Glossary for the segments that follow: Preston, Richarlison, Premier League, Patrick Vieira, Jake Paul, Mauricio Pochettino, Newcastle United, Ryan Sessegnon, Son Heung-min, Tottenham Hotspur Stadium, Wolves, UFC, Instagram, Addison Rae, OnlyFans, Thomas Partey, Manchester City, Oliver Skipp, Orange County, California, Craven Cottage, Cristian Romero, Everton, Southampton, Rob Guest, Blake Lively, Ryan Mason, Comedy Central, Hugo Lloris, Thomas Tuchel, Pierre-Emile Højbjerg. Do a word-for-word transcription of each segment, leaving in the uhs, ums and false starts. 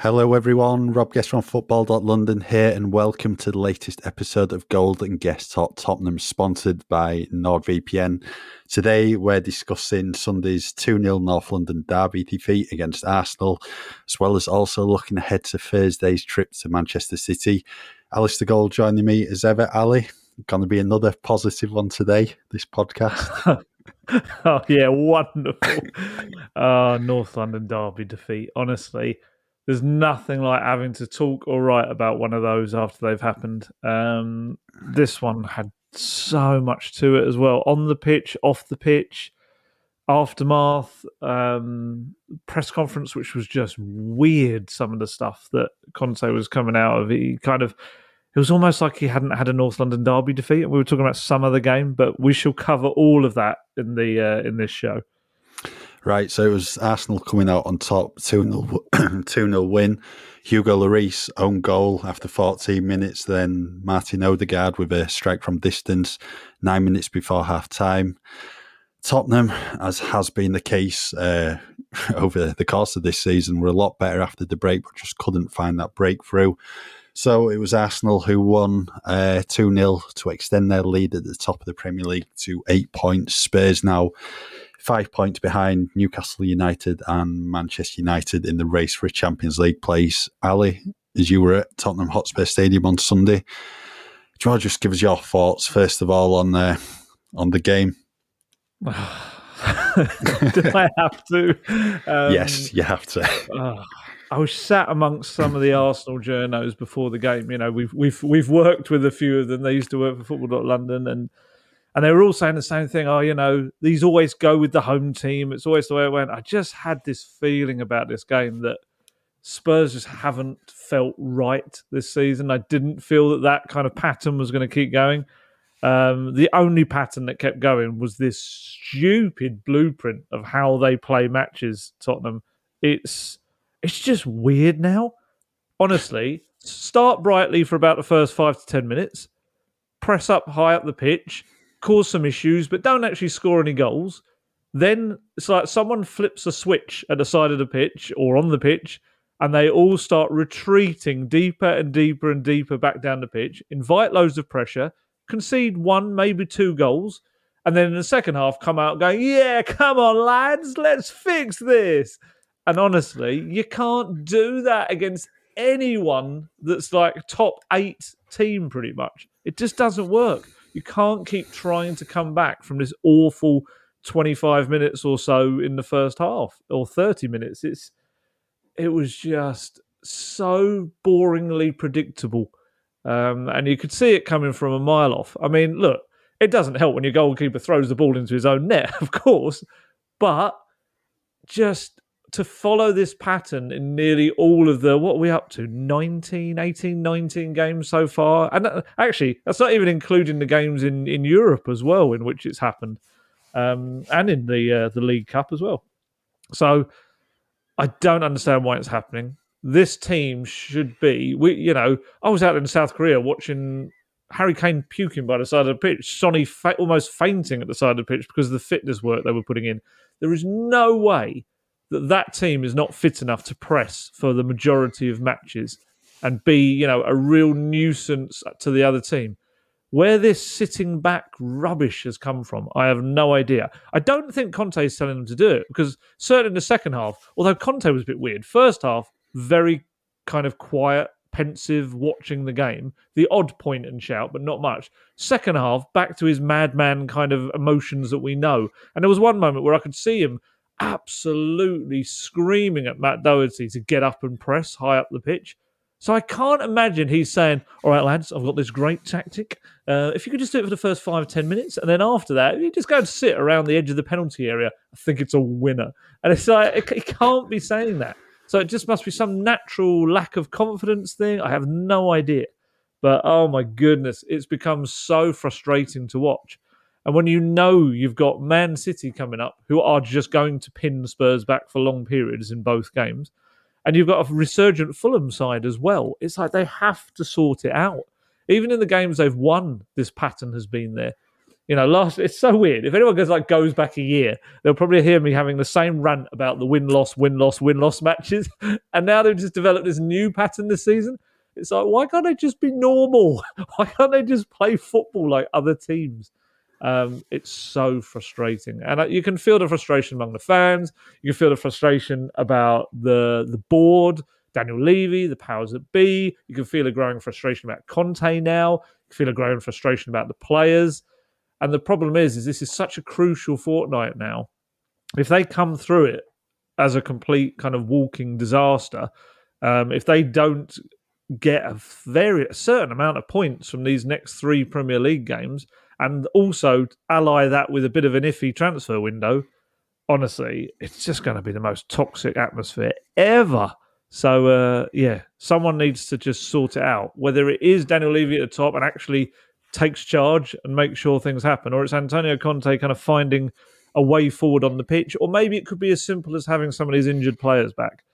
Hello everyone, Rob Guest from football dot london here, and welcome to the latest episode of Golden Guest Talk Tottenham, sponsored by NordVPN. Today we're discussing Sunday's two nil North London derby defeat against Arsenal, as well as also looking ahead to Thursday's trip to Manchester City. Alistair Gold joining me as ever. Ali, going to be another positive one today, this podcast. Oh yeah, wonderful. uh, North London derby defeat. Honestly, there's nothing like having to talk or write about one of those after they've happened. Um, this one had so much to it as well. On the pitch, off the pitch, aftermath, um, press conference, which was just weird, some of the stuff that Conte was coming out of. He kind of... It was almost like he hadn't had a North London derby defeat, and we were talking about some other game, but we shall cover all of that in the uh, in this show. Right, so it was Arsenal coming out on top, two nil two nil win. Hugo Lloris, own goal after fourteen minutes, then Martin Odegaard with a strike from distance, nine minutes before half-time. Tottenham, as has been the case uh, over the course of this season, were a lot better after the break, but just couldn't find that breakthrough. So it was Arsenal who won uh, two nil to extend their lead at the top of the Premier League to eight points. Spurs now five points behind Newcastle United and Manchester United in the race for a Champions League place. Ali, as you were at Tottenham Hotspur Stadium on Sunday, do you want to just give us your thoughts, first of all, on, uh, on the game? Do I have to? Um, yes, you have to. Oh. I was sat amongst some of the Arsenal journos before the game. You know, we've we've we've worked with a few of them. They used to work for football dot london, and and they were all saying the same thing. Oh, you know, these always go with the home team. It's always the way it went. I just had this feeling about this game that Spurs just haven't felt right this season. I didn't feel that that kind of pattern was going to keep going. Um, the only pattern that kept going was this stupid blueprint of how they play matches, Tottenham. It's... It's just weird now. Honestly, start brightly for about the first five to ten minutes, press up high up the pitch, cause some issues, but don't actually score any goals. Then it's like someone flips a switch at the side of the pitch or on the pitch, and they all start retreating deeper and deeper and deeper back down the pitch, invite loads of pressure, concede one, maybe two goals, and then in the second half come out going, yeah, come on, lads, let's fix this. And honestly, you can't do that against anyone that's like top eight team, pretty much. It just doesn't work. You can't keep trying to come back from this awful twenty-five minutes or so in the first half, or thirty minutes. It's It was just so boringly predictable. Um, and you could see it coming from a mile off. I mean, look, it doesn't help when your goalkeeper throws the ball into his own net, of course, but just... to follow this pattern in nearly all of the, what are we up to, nineteen, eighteen, nineteen games so far? And actually, that's not even including the games in, in Europe as well, in which it's happened, um, and in the uh, the League Cup as well. So I don't understand why it's happening. This team should be, we, you know, I was out in South Korea watching Harry Kane puking by the side of the pitch, Sonny fa- almost fainting at the side of the pitch because of the fitness work they were putting in. There is no way that that team is not fit enough to press for the majority of matches and be, you know, a real nuisance to the other team. Where this sitting back rubbish has come from, I have no idea. I don't think Conte is telling them to do it, because certainly in the second half, although Conte was a bit weird, first half, very kind of quiet, pensive, watching the game, the odd point and shout, but not much. Second half, back to his madman kind of emotions that we know. And there was one moment where I could see him absolutely screaming at Matt Doherty to get up and press high up the pitch. So I can't imagine he's saying, all right, lads, I've got this great tactic. Uh, if you could just do it for the first five, ten minutes, and then after that, you just go and sit around the edge of the penalty area. I think it's a winner. And it's like, he can't be saying that. So it just must be some natural lack of confidence thing. I have no idea. But, oh, my goodness, it's become so frustrating to watch. And when you know you've got Man City coming up, who are just going to pin Spurs back for long periods in both games, and you've got a resurgent Fulham side as well, it's like they have to sort it out. Even in the games they've won, this pattern has been there. You know, last it's so weird. If anyone goes like goes back a year, they'll probably hear me having the same rant about the win-loss, win-loss, win-loss matches. And now they've just developed this new pattern this season. It's like, why can't they just be normal? Why can't they just play football like other teams? Um, it's so frustrating. And you can feel the frustration among the fans. You can feel the frustration about the the board, Daniel Levy, the powers that be. You can feel a growing frustration about Conte now. You can feel a growing frustration about the players. And the problem is, is this is such a crucial fortnight now. If they come through it as a complete kind of walking disaster, um, if they don't get a, very, a certain amount of points from these next three Premier League games, and also ally that with a bit of an iffy transfer window, honestly, it's just going to be the most toxic atmosphere ever. So, uh, yeah, someone needs to just sort it out. Whether it is Daniel Levy at the top and actually takes charge and makes sure things happen, or it's Antonio Conte kind of finding a way forward on the pitch, or maybe it could be as simple as having some of these injured players back.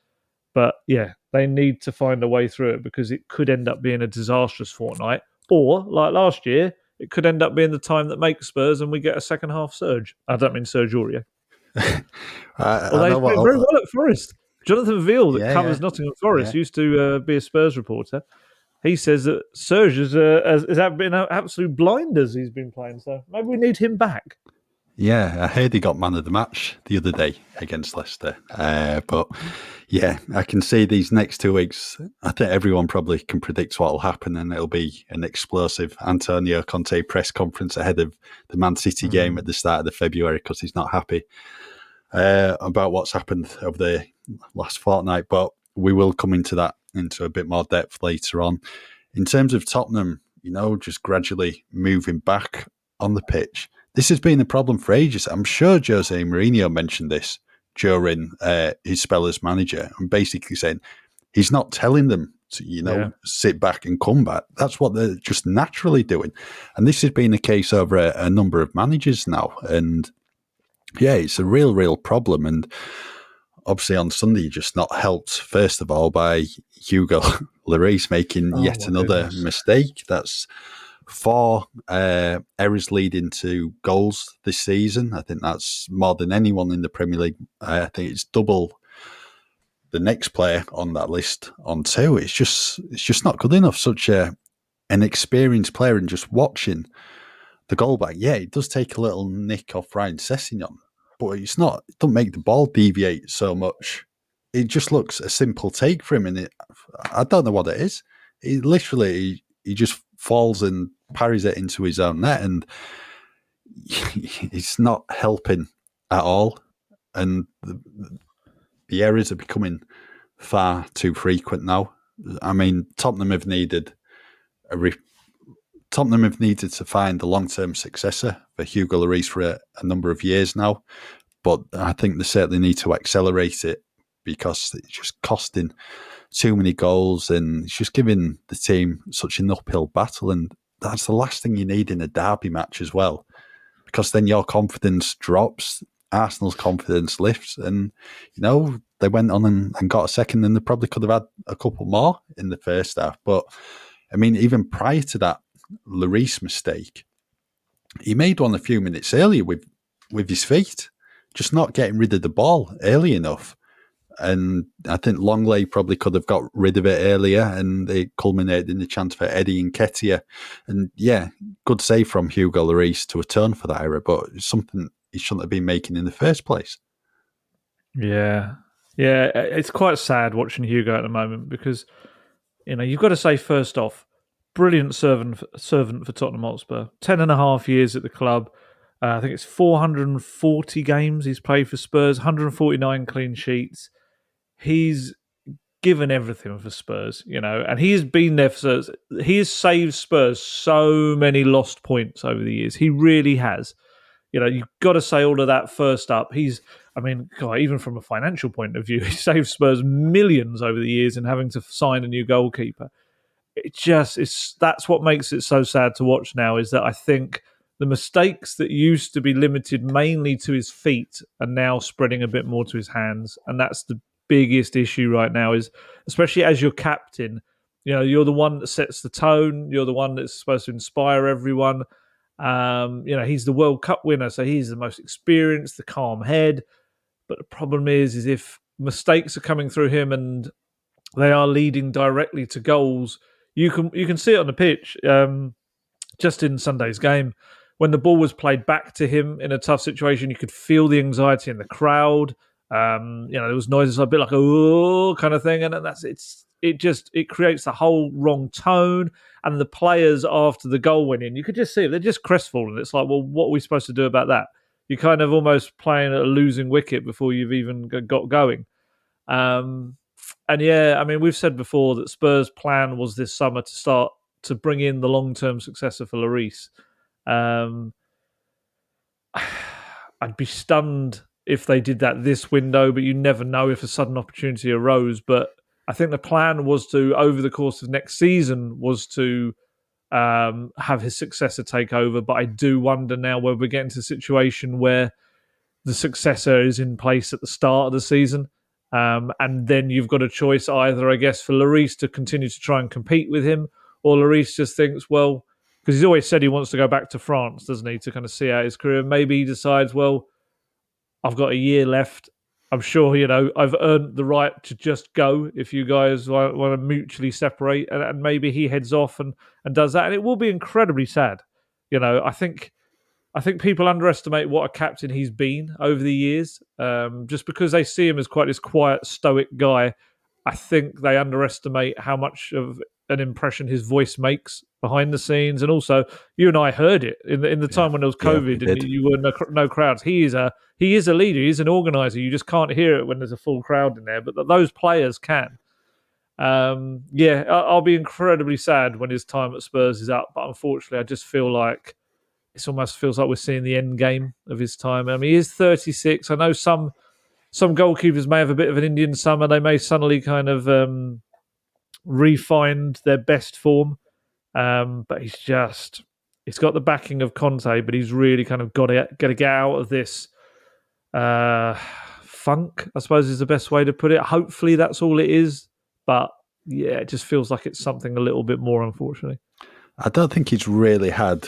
But, yeah, they need to find a way through it because it could end up being a disastrous fortnight. Or, like last year, it could end up being the time that makes Spurs and we get a second half surge. I don't mean Serge Aurier. I, I Although he's doing very well at Forest. Jonathan Veal, that yeah, covers yeah. Nottingham Forest, yeah. used to uh, be a Spurs reporter. He says that Serge has, uh, has, has been absolute blinders he's been playing. So maybe we need him back. Yeah, I heard he got man of the match the other day against Leicester. Uh, but yeah, I can see these next two weeks. I think everyone probably can predict what will happen, and it'll be an explosive Antonio Conte press conference ahead of the Man City game at the start of February because he's not happy uh, about what's happened over the last fortnight. But we will come into that into a bit more depth later on. In terms of Tottenham, you know, just gradually moving back on the pitch. This has been a problem for ages. I'm sure Jose Mourinho mentioned this during uh, his spell as manager, and basically saying he's not telling them to, you know, yeah. sit back and come back. That's what they're just naturally doing. And this has been the case over a, a number of managers now. And yeah, it's a real, real problem. And obviously on Sunday, you're just not helped, first of all, by Hugo Lloris making oh, yet another goodness. mistake. That's Four uh, errors leading to goals this season. I think that's more than anyone in the Premier League. I think it's double the next player on that list on two. It's just it's just not good enough. Such a an experienced player, and just watching the goal back. Yeah, it does take a little nick off Ryan Sessegnon, but it's not. It doesn't make the ball deviate so much. It just looks a simple take for him, and it, I don't know what it is. It literally he, he just falls and parries it into his own net, and it's not helping at all. And the, the errors are becoming far too frequent now. I mean, Tottenham have needed a re- Tottenham have needed to find the long-term successor for Hugo Lloris for a, a number of years now, but I think they certainly need to accelerate it because it's just costing too many goals, and it's just giving the team such an uphill battle. And that's the last thing you need in a derby match as well, because then your confidence drops, Arsenal's confidence lifts, and you know they went on and, and got a second, and they probably could have had a couple more in the first half. But I mean, even prior to that Lloris mistake, he made one a few minutes earlier with with his feet, just not getting rid of the ball early enough. And I think Longley probably could have got rid of it earlier, and it culminated in the chance for Eddie Nketiah. And yeah, good save from Hugo Lloris to atone for that error, but it's something he shouldn't have been making in the first place. Yeah. Yeah, it's quite sad watching Hugo at the moment because, you know, you've got to say first off, brilliant servant, servant for Tottenham Hotspur. Ten and a half years at the club. Uh, I think it's four hundred forty games he's played for Spurs, one hundred forty-nine clean sheets. He's given everything for Spurs, you know, and he's been there for, he has saved Spurs so many lost points over the years. He really has. You know, you've got to say all of that first up. He's, I mean, God, even from a financial point of view, he saved Spurs millions over the years in having to sign a new goalkeeper. It just, it's, that's what makes it so sad to watch now, is that I think the mistakes that used to be limited mainly to his feet are now spreading a bit more to his hands. And that's the biggest issue right now, is especially as your captain, you know, you're the one that sets the tone. You're the one that's supposed to inspire everyone. Um, you know, he's the World Cup winner, so he's the most experienced, the calm head. But the problem is, is if mistakes are coming through him and they are leading directly to goals, you can you can see it on the pitch. Um, just in Sunday's game, when the ball was played back to him in a tough situation, you could feel the anxiety in the crowd. Um, you know, there was noises a bit like a "oh" kind of thing, and that's it's it just it creates the whole wrong tone. And the players after the goal went in, you could just see it, they're just crestfallen. It's like, well, what are we supposed to do about that? You're kind of almost playing at a losing wicket before you've even got going. Um, and yeah, I mean, we've said before that Spurs' plan was this summer to start to bring in the long-term successor for Lloris. Um, I'd be stunned if they did that this window, but you never know if a sudden opportunity arose. But I think the plan was to, over the course of next season, was to um, have his successor take over. But I do wonder now whether we're getting to a situation where the successor is in place at the start of the season. Um, and then you've got a choice either, I guess, for Lloris to continue to try and compete with him, or Lloris just thinks, well, because he's always said he wants to go back to France, doesn't he, to kind of see out his career. Maybe he decides, well, I've got a year left. I'm sure, you know, I've earned the right to just go if you guys want to mutually separate. And, and maybe he heads off and, and does that. And it will be incredibly sad. You know, I think I think people underestimate what a captain he's been over the years. Um, just because they see him as quite this quiet, stoic guy, I think they underestimate how much of an impression his voice makes behind the scenes. And also, you and I heard it in the in the yeah, time when there was COVID, yeah, and you were no, no crowds. He is a he is a leader. He's an organizer. You just can't hear it when there's a full crowd in there, but those players can. Um, yeah, I'll be incredibly sad when his time at Spurs is up. But unfortunately, I just feel like it almost feels like we're seeing the end game of his time. I mean, he is thirty-six. I know some some goalkeepers may have a bit of an Indian summer. They may suddenly kind of Um, refined their best form, um, but he's just he's got the backing of Conte, but he's really kind of got to got to get out of this uh, funk, I suppose, is the best way to put it. Hopefully that's all it is, but yeah, it just feels like it's something a little bit more, unfortunately. I don't think he's really had,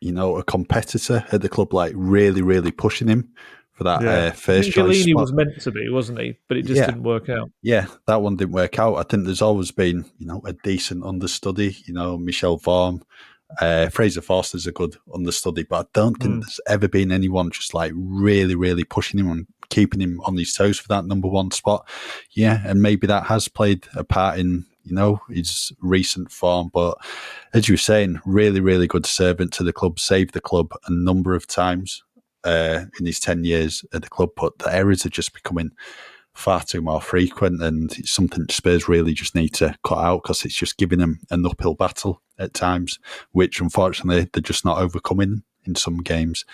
you know, a competitor at the club like really really pushing him for that yeah. uh, first choice spot. Was meant to be, wasn't he? But it just yeah. didn't work out. Yeah, that one didn't work out. I think there's always been, you know, a decent understudy. You know, Michelle Vaughan, uh, Fraser Forster's a good understudy, but I don't think mm. there's ever been anyone just like really, really pushing him and keeping him on his toes for that number one spot. Yeah, and maybe that has played a part in, you know, his recent form. But as you were saying, really, really good servant to the club, saved the club a number of times. Uh, in his ten years at the club, but the errors are just becoming far too more frequent, and it's something Spurs really just need to cut out, because it's just giving them an uphill battle at times, which unfortunately they're just not overcoming in some games.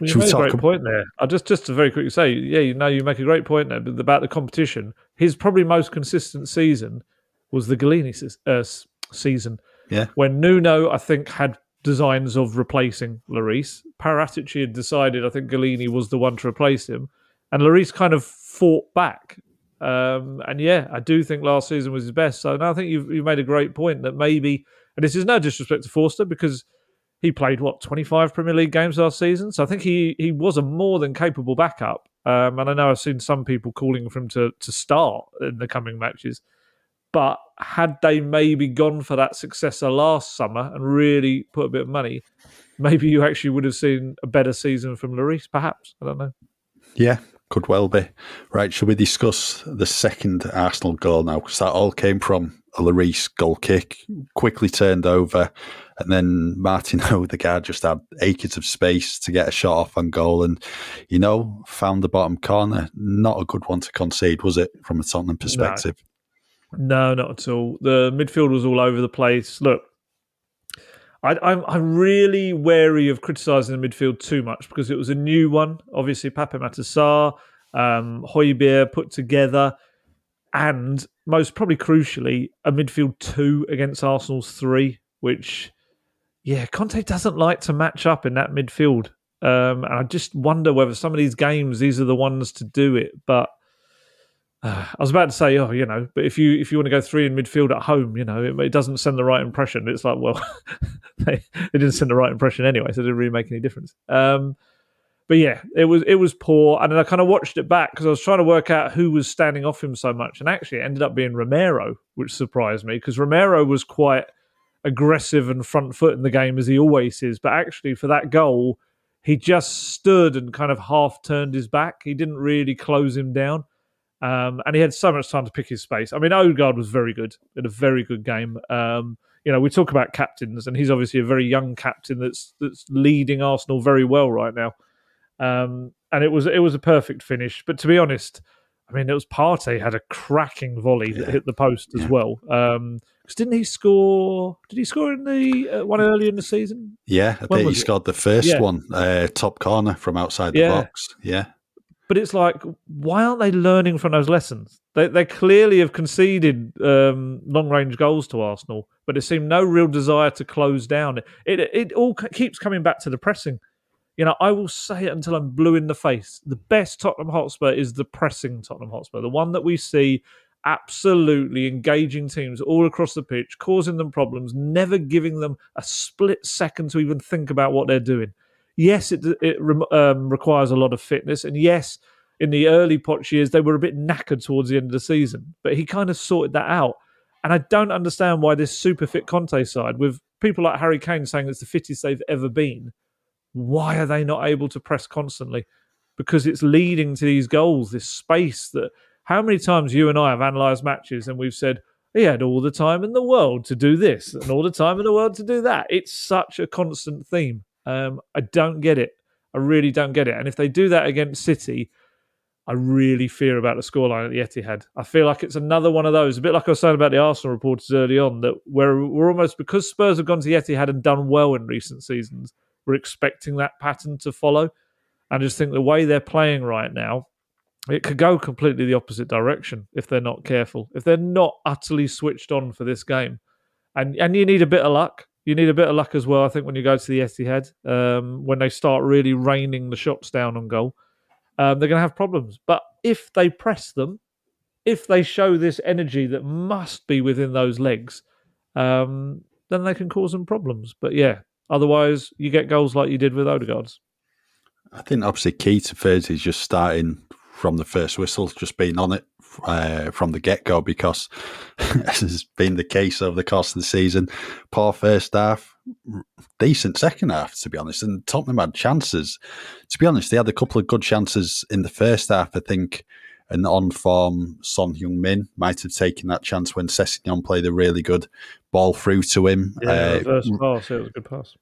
Well, you Should made a great ab- point there. I'll just, just to very quickly say, yeah, you know, you make a great point there about the competition. His probably most consistent season was the Galini uh, season, yeah, when Nuno, I think, had designs of replacing Lloris. Paratici had decided, I think Galini was the one to replace him, and Lloris kind of fought back. Um, and yeah, I do think last season was his best. So now I think you've, you've made a great point that maybe, and this is no disrespect to Forster, because he played, what, twenty-five Premier League games last season? So I think he he was a more than capable backup. Um, and I know I've seen some people calling for him to, to start in the coming matches. But had they maybe gone for that successor last summer and really put a bit of money, maybe you actually would have seen a better season from Lloris, perhaps. I don't know. Yeah, could well be. Right, shall we discuss the second Arsenal goal now? Because that all came from a Lloris goal kick, quickly turned over, and then Martin Odegaard just had acres of space to get a shot off on goal and, you know, found the bottom corner. Not a good one to concede, was it, from a Tottenham perspective? No. No, not at all. The midfield was all over the place. Look, I, I'm, I'm really wary of criticising the midfield too much because it was a new one. Obviously, Pape Matar Sarr, um, Højbjerg put together, and most probably crucially, a midfield two against Arsenal's three, which, yeah, Conte doesn't like to match up in that midfield. Um, and I just wonder whether some of these games, these are the ones to do it. But uh, I was about to say, oh, you know, but if you if you want to go three in midfield at home, you know, it, it doesn't send the right impression. It's like, well, they, they didn't send the right impression anyway, so it didn't really make any difference. Um, but yeah, it was it was poor. And then I kind of watched it back because I was trying to work out who was standing off him so much. And actually, it ended up being Romero, which surprised me because Romero was quite aggressive and front foot in the game as he always is. But actually, for that goal, he just stood and kind of half turned his back. He didn't really close him down. Um, and he had so much time to pick his space. I mean, Odegaard was very good. He had a very good game. Um, you know, we talk about captains, and he's obviously a very young captain that's that's leading Arsenal very well right now. Um, and it was it was a perfect finish. But to be honest, I mean, it was Partey had a cracking volley that hit the post as well. Um, didn't he score? Did he score in the uh, one earlier in the season? Yeah, I think he scored the first yeah. one, uh, top corner from outside the yeah. box. Yeah, but it's like, why aren't they learning from those lessons? They they clearly have conceded um, long range goals to Arsenal, but there seemed no real desire to close down. It it, it all keeps coming back to the pressing. You know, I will say it until I'm blue in the face. The best Tottenham Hotspur is the pressing Tottenham Hotspur, the one that we see absolutely engaging teams all across the pitch, causing them problems, never giving them a split second to even think about what they're doing. Yes, it, it um, requires a lot of fitness. And yes, in the early Poch years, they were a bit knackered towards the end of the season. But he kind of sorted that out. And I don't understand why this super fit Conte side, with people like Harry Kane saying it's the fittest they've ever been, why are they not able to press constantly? Because it's leading to these goals, this space that, how many times you and I have analysed matches and we've said, he had all the time in the world to do this and all the time in the world to do that. It's such a constant theme. Um, I don't get it. I really don't get it. And if they do that against City, I really fear about the scoreline at the Etihad. I feel like it's another one of those, a bit like I was saying about the Arsenal reporters early on, that we're, we're almost, because Spurs have gone to the Etihad and done well in recent seasons, we're expecting that pattern to follow. I just think the way they're playing right now, it could go completely the opposite direction if they're not careful, if they're not utterly switched on for this game. And and you need a bit of luck. You need a bit of luck as well, I think, when you go to the Etihad, um, when they start really raining the shots down on goal, um, they're going to have problems. But if they press them, if they show this energy that must be within those legs, um, then they can cause them problems. But yeah, otherwise, you get goals like you did with Odegaard's. I think obviously key to thirds is just starting from the first whistle, just being on it uh, from the get-go, because as has been the case over the course of the season, poor first half, decent second half, to be honest. And Tottenham had chances. To be honest, they had a couple of good chances in the first half, I think. And on-form Son Heung-min might have taken that chance when Sessegnon played a really good ball through to him. Yeah, reverse uh, pass. It was a good pass.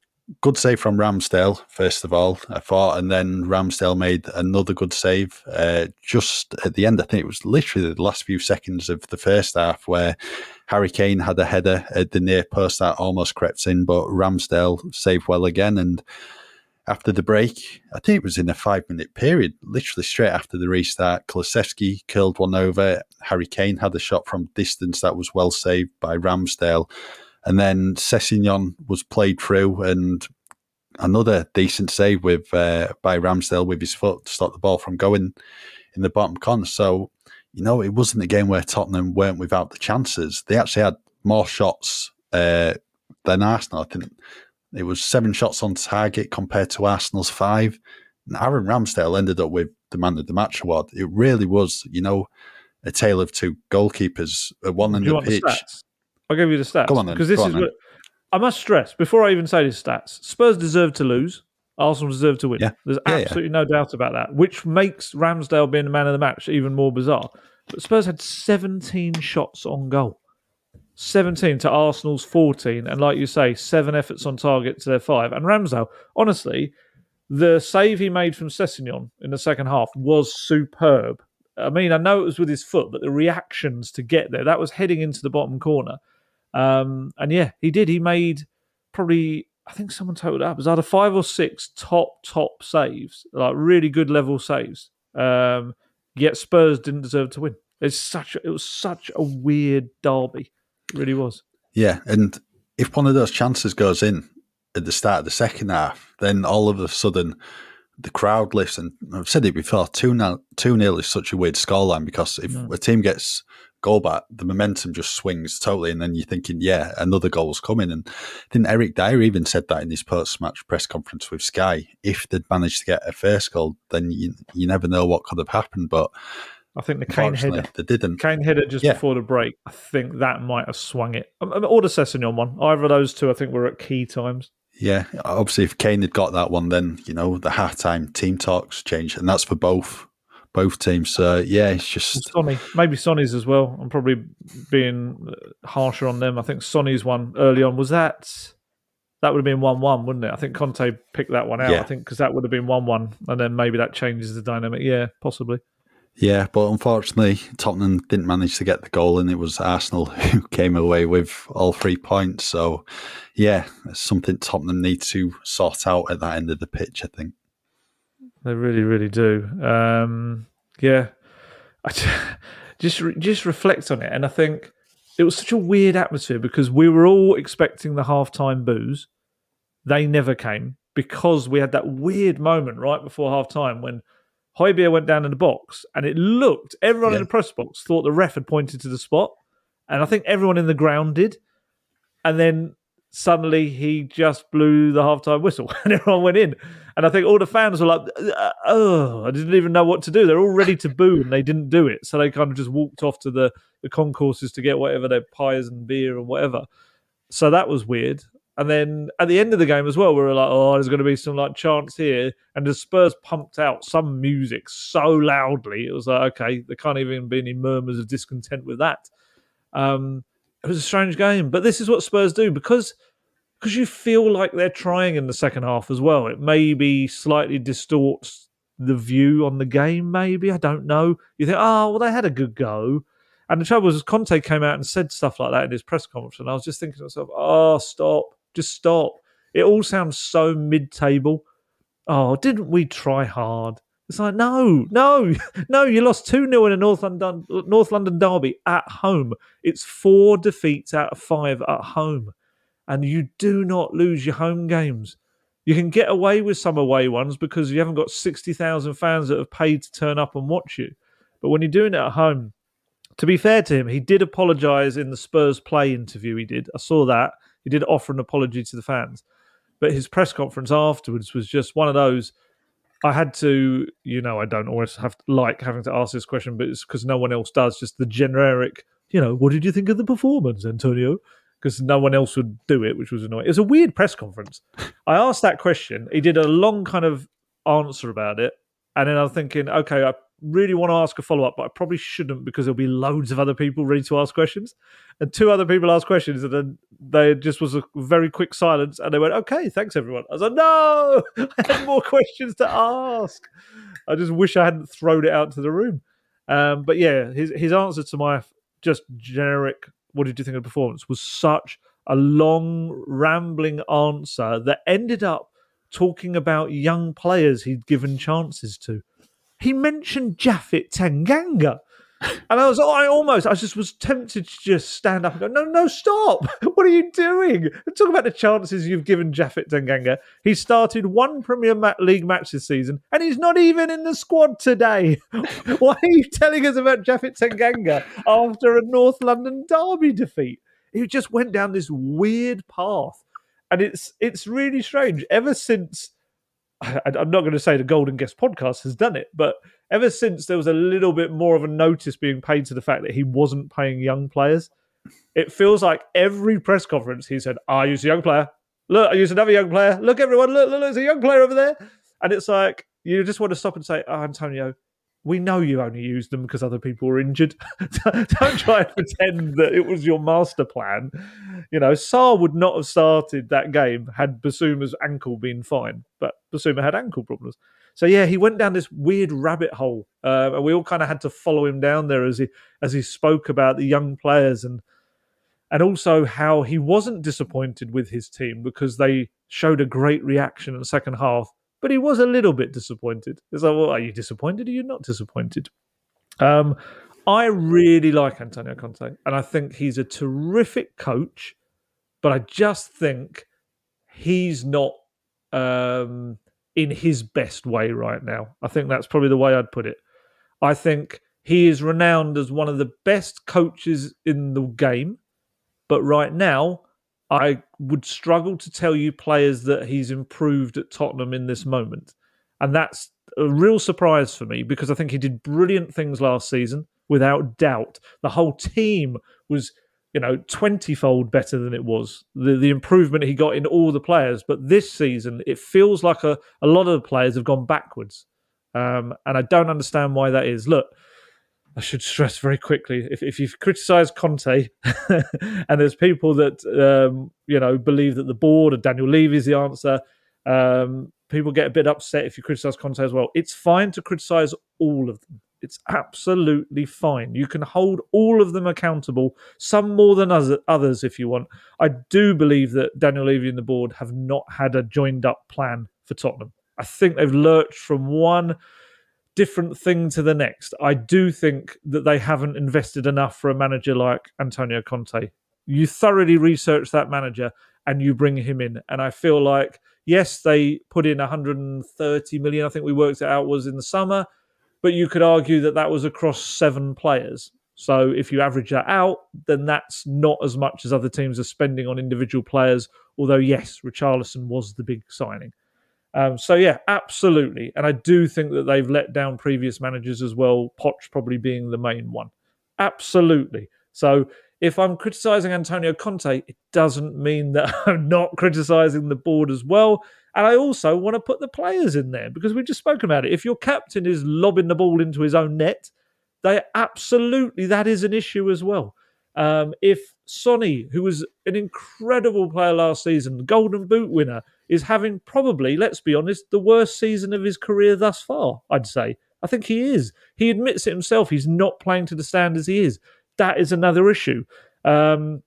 Good save from Ramsdale, first of all, I thought. And then Ramsdale made another good save uh, just at the end. I think it was literally the last few seconds of the first half where Harry Kane had a header at the near post that almost crept in, but Ramsdale saved well again. And after the break, I think it was in a five-minute period, literally straight after the restart, Kulusevski curled one over. Harry Kane had a shot from distance that was well saved by Ramsdale. And then Sessegnon was played through, and another decent save with uh, by Ramsdale with his foot to stop the ball from going in the bottom corner. So, you know, it wasn't a game where Tottenham weren't without the chances. They actually had more shots uh, than Arsenal, I think. It was seven shots on target compared to Arsenal's five. And Aaron Ramsdale ended up with the Man of the Match award. It really was, you know, a tale of two goalkeepers at one end of the pitch. The I'll give you the stats. Go on then. Because this is what, I must stress, before I even say the stats, Spurs deserve to lose. Arsenal deserve to win. Yeah. There's yeah, absolutely yeah. no doubt about that, which makes Ramsdale being the Man of the Match even more bizarre. But Spurs had seventeen shots on goal. seventeen to Arsenal's fourteen, and like you say, seven efforts on target to their five. And Ramsdale, honestly, the save he made from Sessegnon in the second half was superb. I mean, I know it was with his foot, but the reactions to get there, that was heading into the bottom corner. Um, and yeah, he did. He made probably, I think someone totaled up, it was either five or six top, top saves, like really good level saves. Um, yet Spurs didn't deserve to win. It's such a, it was such a weird derby. It really was. Yeah, and if one of those chances goes in at the start of the second half, then all of a sudden the crowd lifts, and I've said it before, two nil is such a weird scoreline because if no. a team gets goal back, the momentum just swings totally, and then you're thinking, yeah, another goal's coming. And I think Eric Dyer even said that in his post-match press conference with Sky. If they'd managed to get a first goal, then you, you never know what could have happened, but I think the Kane header, they didn't. Kane header just yeah. before the break, I think that might have swung it. Or the Sessegnon one. Either of those two, I think, were at key times. Yeah, obviously, if Kane had got that one, then, you know, the halftime team talks changed, and that's for both both teams. So, yeah, it's just... Sonny. Maybe Sonny's as well. I'm probably being harsher on them. I think Sonny's one early on, was that... That would have been one one, wouldn't it? I think Conte picked that one out, yeah. I think, because that would have been one one, and then maybe that changes the dynamic. Yeah, possibly. Yeah, but unfortunately, Tottenham didn't manage to get the goal, and it was Arsenal who came away with all three points. So, yeah, it's something Tottenham need to sort out at that end of the pitch, I think. They really, really do. Um, yeah. I just, just reflect on it, and I think it was such a weird atmosphere because we were all expecting the halftime boos. They never came because we had that weird moment right before halftime when Højbjerg went down in the box, and it looked, everyone yeah. in the press box thought the ref had pointed to the spot, and I think everyone in the ground did. And then suddenly he just blew the halftime whistle, and everyone went in. And I think all the fans were like, oh, I didn't even know what to do. They're all ready to boo, and they didn't do it. So they kind of just walked off to the, the concourses to get whatever, their pies and beer and whatever. So that was weird. And then at the end of the game as well, we were like, oh, there's going to be some like chance here. And the Spurs pumped out some music so loudly. It was like, okay, there can't even be any murmurs of discontent with that. Um, it was a strange game. But this is what Spurs do because because you feel like they're trying in the second half as well. It maybe slightly distorts the view on the game, maybe. I don't know. You think, oh, well, they had a good go. And the trouble was Conte came out and said stuff like that in his press conference. And I was just thinking to myself, oh, stop. Just stop. It all sounds so mid-table. Oh, didn't we try hard? It's like, no, no, no, you lost two nil in a North London, North London derby at home. It's four defeats out of five at home. And you do not lose your home games. You can get away with some away ones because you haven't got sixty thousand fans that have paid to turn up and watch you. But when you're doing it at home, to be fair to him, he did apologise in the Spurs Play interview he did. I saw that. He did offer an apology to the fans. But his press conference afterwards was just one of those, I had to, you know, I don't always have to, like having to ask this question, but it's because no one else does, just the generic, you know, what did you think of the performance, Antonio? Because no one else would do it, which was annoying. It was a weird press conference. I asked that question. He did a long kind of answer about it. And then I'm thinking, okay, I really want to ask a follow-up, but I probably shouldn't because there'll be loads of other people ready to ask questions. And two other people asked questions, and then there just was a very quick silence, and they went, okay, thanks, everyone. I was like, no, I had more questions to ask. I just wish I hadn't thrown it out to the room. Um, but yeah, his his answer to my just generic, what did you think of the performance, was such a long, rambling answer that ended up talking about young players he'd given chances to. He mentioned Jafet Tanganga. And I was, I almost, I just was tempted to just stand up and go, no, no, stop. What are you doing? Talk about the chances you've given Jafet Tanganga. He started one Premier League match this season and he's not even in the squad today. Why are you telling us about Jafet Tanganga after a North London derby defeat? He just went down this weird path. And it's it's really strange. Ever since, I, I'm not going to say the Golden Guest podcast has done it, but ever since there was a little bit more of a notice being paid to the fact that he wasn't paying young players, it feels like every press conference he said, oh, I used a young player. Look, I used another young player. Look, everyone, look, look, look, there's a young player over there. And it's like, you just want to stop and say, oh, Antonio, we know you only used them because other people were injured. Don't try and pretend that it was your master plan. You know, Sarr would not have started that game had Bissouma's ankle been fine, but Bissouma had ankle problems. So yeah, he went down this weird rabbit hole, uh, and we all kind of had to follow him down there as he as he spoke about the young players and and also how he wasn't disappointed with his team because they showed a great reaction in the second half, but he was a little bit disappointed. It's like, well, are you disappointed or are you not disappointed? Um, I really like Antonio Conte, and I think he's a terrific coach, but I just think he's not um, in his best way right now. I think that's probably the way I'd put it. I think he is renowned as one of the best coaches in the game, but right now I would struggle to tell you players that he's improved at Tottenham in this moment. And that's a real surprise for me because I think he did brilliant things last season, without doubt. The whole team was, you know, twenty-fold better than it was. The the improvement he got in all the players. But this season, it feels like a, a lot of the players have gone backwards. Um, and I don't understand why that is. Look, I should stress very quickly, if, if you've criticised Conte and there's people that, um, you know, believe that the board or Daniel Levy is the answer, um, people get a bit upset if you criticise Conte as well. It's fine to criticise all of them. It's absolutely fine. You can hold all of them accountable, some more than others if you want. I do believe that Daniel Levy and the board have not had a joined-up plan for Tottenham. I think they've lurched from one different thing to the next. I do think that they haven't invested enough for a manager like Antonio Conte. You thoroughly research that manager and you bring him in. And I feel like, yes, they put in one hundred thirty million, I think we worked it out, was in the summer. But you could argue that that was across seven players. So if you average that out, then that's not as much as other teams are spending on individual players. Although, yes, Richarlison was the big signing. Um, so, yeah, absolutely. And I do think that they've let down previous managers as well, Poch probably being the main one. Absolutely. So if I'm criticising Antonio Conte, it doesn't mean that I'm not criticising the board as well. And I also want to put the players in there because we've just spoken about it. If your captain is lobbing the ball into his own net, they absolutely, that is an issue as well. Um, if Sonny, who was an incredible player last season, Golden Boot winner, is having probably, let's be honest, the worst season of his career thus far, I'd say. I think he is. He admits it himself. He's not playing to the standards he is. That is another issue. Um,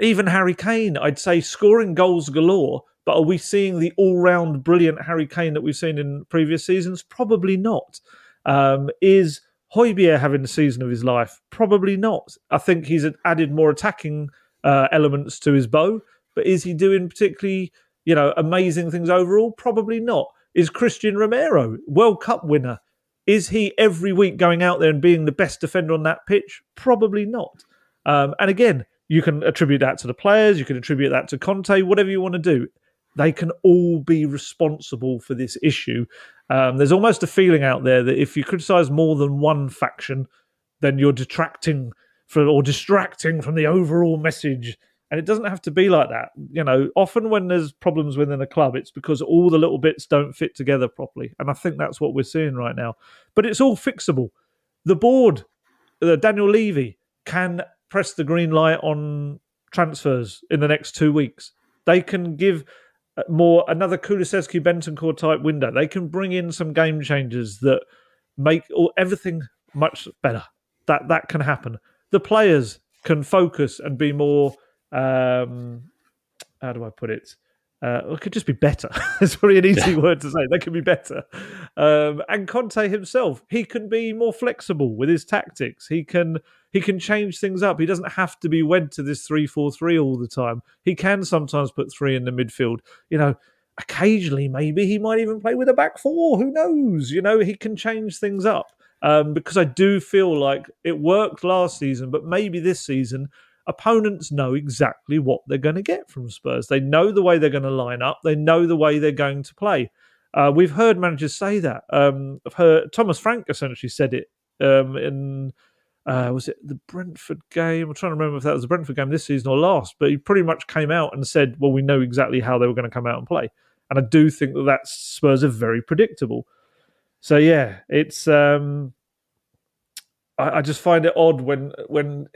even Harry Kane, I'd say, scoring goals galore, but are we seeing the all-round brilliant Harry Kane that we've seen in previous seasons? Probably not. Um, is Højbjerg having the season of his life? Probably not. I think he's added more attacking uh, elements to his bow, but is he doing particularly, you know, amazing things overall? Probably not. Is Cristian Romero, World Cup winner, is he every week going out there and being the best defender on that pitch? Probably not. Um, and again, you can attribute that to the players, you can attribute that to Conte, whatever you want to do. They can all be responsible for this issue. Um, there's almost a feeling out there that if you criticise more than one faction, then you're detracting from or distracting from the overall message. And it doesn't have to be like that. You know, often when there's problems within a club, it's because all the little bits don't fit together properly. And I think that's what we're seeing right now. But it's all fixable. The board, uh, Daniel Levy, can press the green light on transfers in the next two weeks. They can give more another Kulusevski Bentancur type window. They can bring in some game changers that make all, everything much better. That that can happen. The players can focus and be more... Um, how do I put it? Uh, it could just be better. It's probably an easy yeah. word to say. They could be better. Um, and Conte himself, he can be more flexible with his tactics. He can he can change things up. He doesn't have to be wed to this three four three all the time. He can sometimes put three in the midfield. You know, occasionally maybe he might even play with a back four. Who knows? You know, he can change things up um, because I do feel like it worked last season, but maybe this season. Opponents know exactly what they're going to get from Spurs. They know the way they're going to line up. They know the way they're going to play. Uh, we've heard managers say that. Um, I've heard Thomas Frank essentially said it um, in, uh, was it the Brentford game? I'm trying to remember if that was the Brentford game this season or last, but he pretty much came out and said, well, we know exactly how they were going to come out and play. And I do think that that's, Spurs are very predictable. So, yeah, it's... Um, I, I just find it odd when when,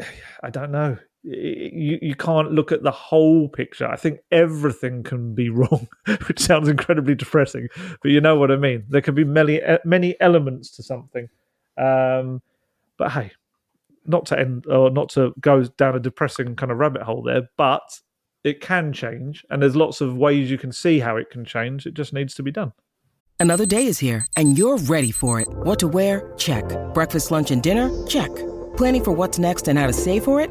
I don't know. You, you can't look at the whole picture. I think everything can be wrong, which sounds incredibly depressing, but you know what I mean. There can be many many elements to something. Um, but hey, not to end or not to go down a depressing kind of rabbit hole there, but it can change, and there's lots of ways you can see how it can change. It just needs to be done. Another day is here, and you're ready for it. What to wear? Check. Breakfast, lunch, and dinner? Check. Planning for what's next and how to save for it?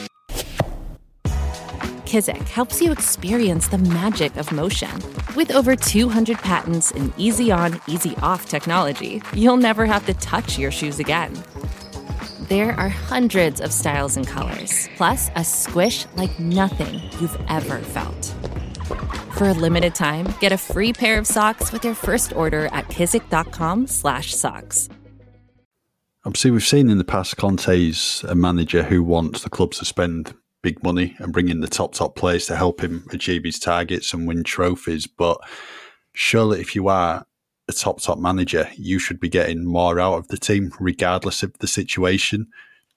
Kizik helps you experience the magic of motion. With over two hundred patents and easy-on, easy-off technology, you'll never have to touch your shoes again. There are hundreds of styles and colors, plus a squish like nothing you've ever felt. For a limited time, get a free pair of socks with your first order at kizik.com slash socks. Obviously, we've seen in the past Conte's a manager who wants the club to spend big money and bring in the top, top players to help him achieve his targets and win trophies. But surely if you are a top, top manager, you should be getting more out of the team regardless of the situation.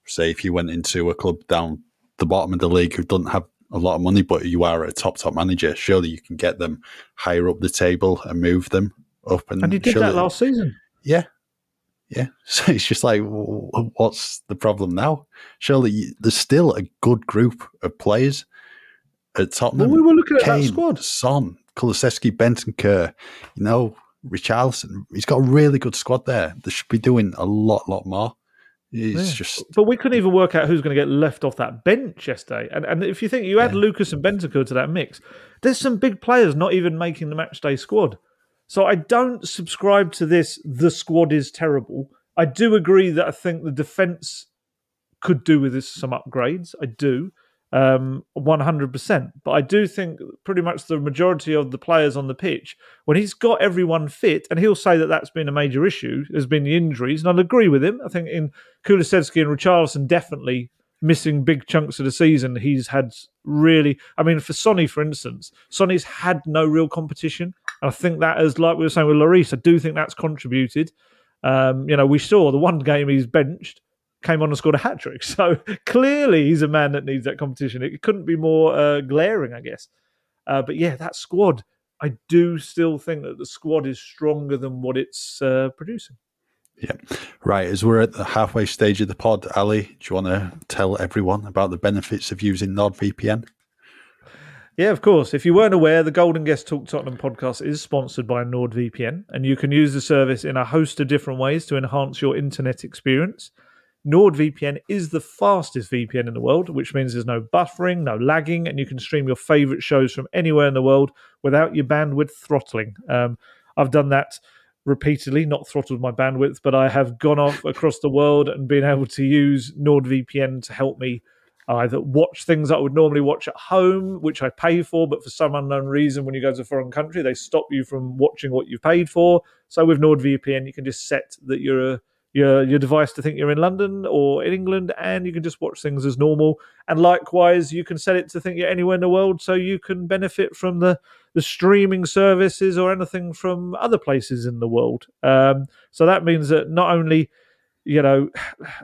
Say if you went into a club down the bottom of the league who doesn't have a lot of money, but you are a top, top manager, surely you can get them higher up the table and move them up. And, and you did surely, that last season. Yeah. Yeah, so it's just like, what's the problem now? Surely there's still a good group of players at Tottenham. Well, we were looking at Kane, that squad. Son, Kulusevski, Bentancur, you know, Richarlison. He's got a really good squad there. They should be doing a lot, lot more. It's yeah. just, but we couldn't even work out who's going to get left off that bench yesterday. And and if you think you add yeah. Lucas and Bentancur to that mix, there's some big players not even making the matchday squad. So I don't subscribe to this, the squad is terrible. I do agree that I think the defence could do with this some upgrades. I do, um, one hundred percent. But I do think pretty much the majority of the players on the pitch, when he's got everyone fit, and he'll say that that's been a major issue, has been the injuries, and I'll agree with him. I think in Kulusevski and Richarlison definitely missing big chunks of the season, he's had really... I mean, for Sonny, for instance, Sonny's had no real competition. I think that is, like we were saying with Lloris, I do think that's contributed. Um, you know, we saw the one game he's benched, came on and scored a hat-trick. So clearly he's a man that needs that competition. It couldn't be more uh, glaring, I guess. Uh, but yeah, that squad, I do still think that the squad is stronger than what it's uh, producing. Yeah. Right, as we're at the halfway stage of the pod, Ali, do you want to tell everyone about the benefits of using NordVPN? Yeah, of course. If you weren't aware, the Golden Guest Talk Tottenham podcast is sponsored by NordVPN, and you can use the service in a host of different ways to enhance your internet experience. NordVPN is the fastest V P N in the world, which means there's no buffering, no lagging, and you can stream your favourite shows from anywhere in the world without your bandwidth throttling. Um, I've done that repeatedly, not throttled my bandwidth, but I have gone off across the world and been able to use NordVPN to help me either watch things that I would normally watch at home, which I pay for, but for some unknown reason, when you go to a foreign country, they stop you from watching what you've paid for. So with NordVPN, you can just set that your your your device to think you're in London or in England, and you can just watch things as normal. And likewise, you can set it to think you're anywhere in the world, so you can benefit from the, the streaming services or anything from other places in the world. Um, so that means that not only... you know,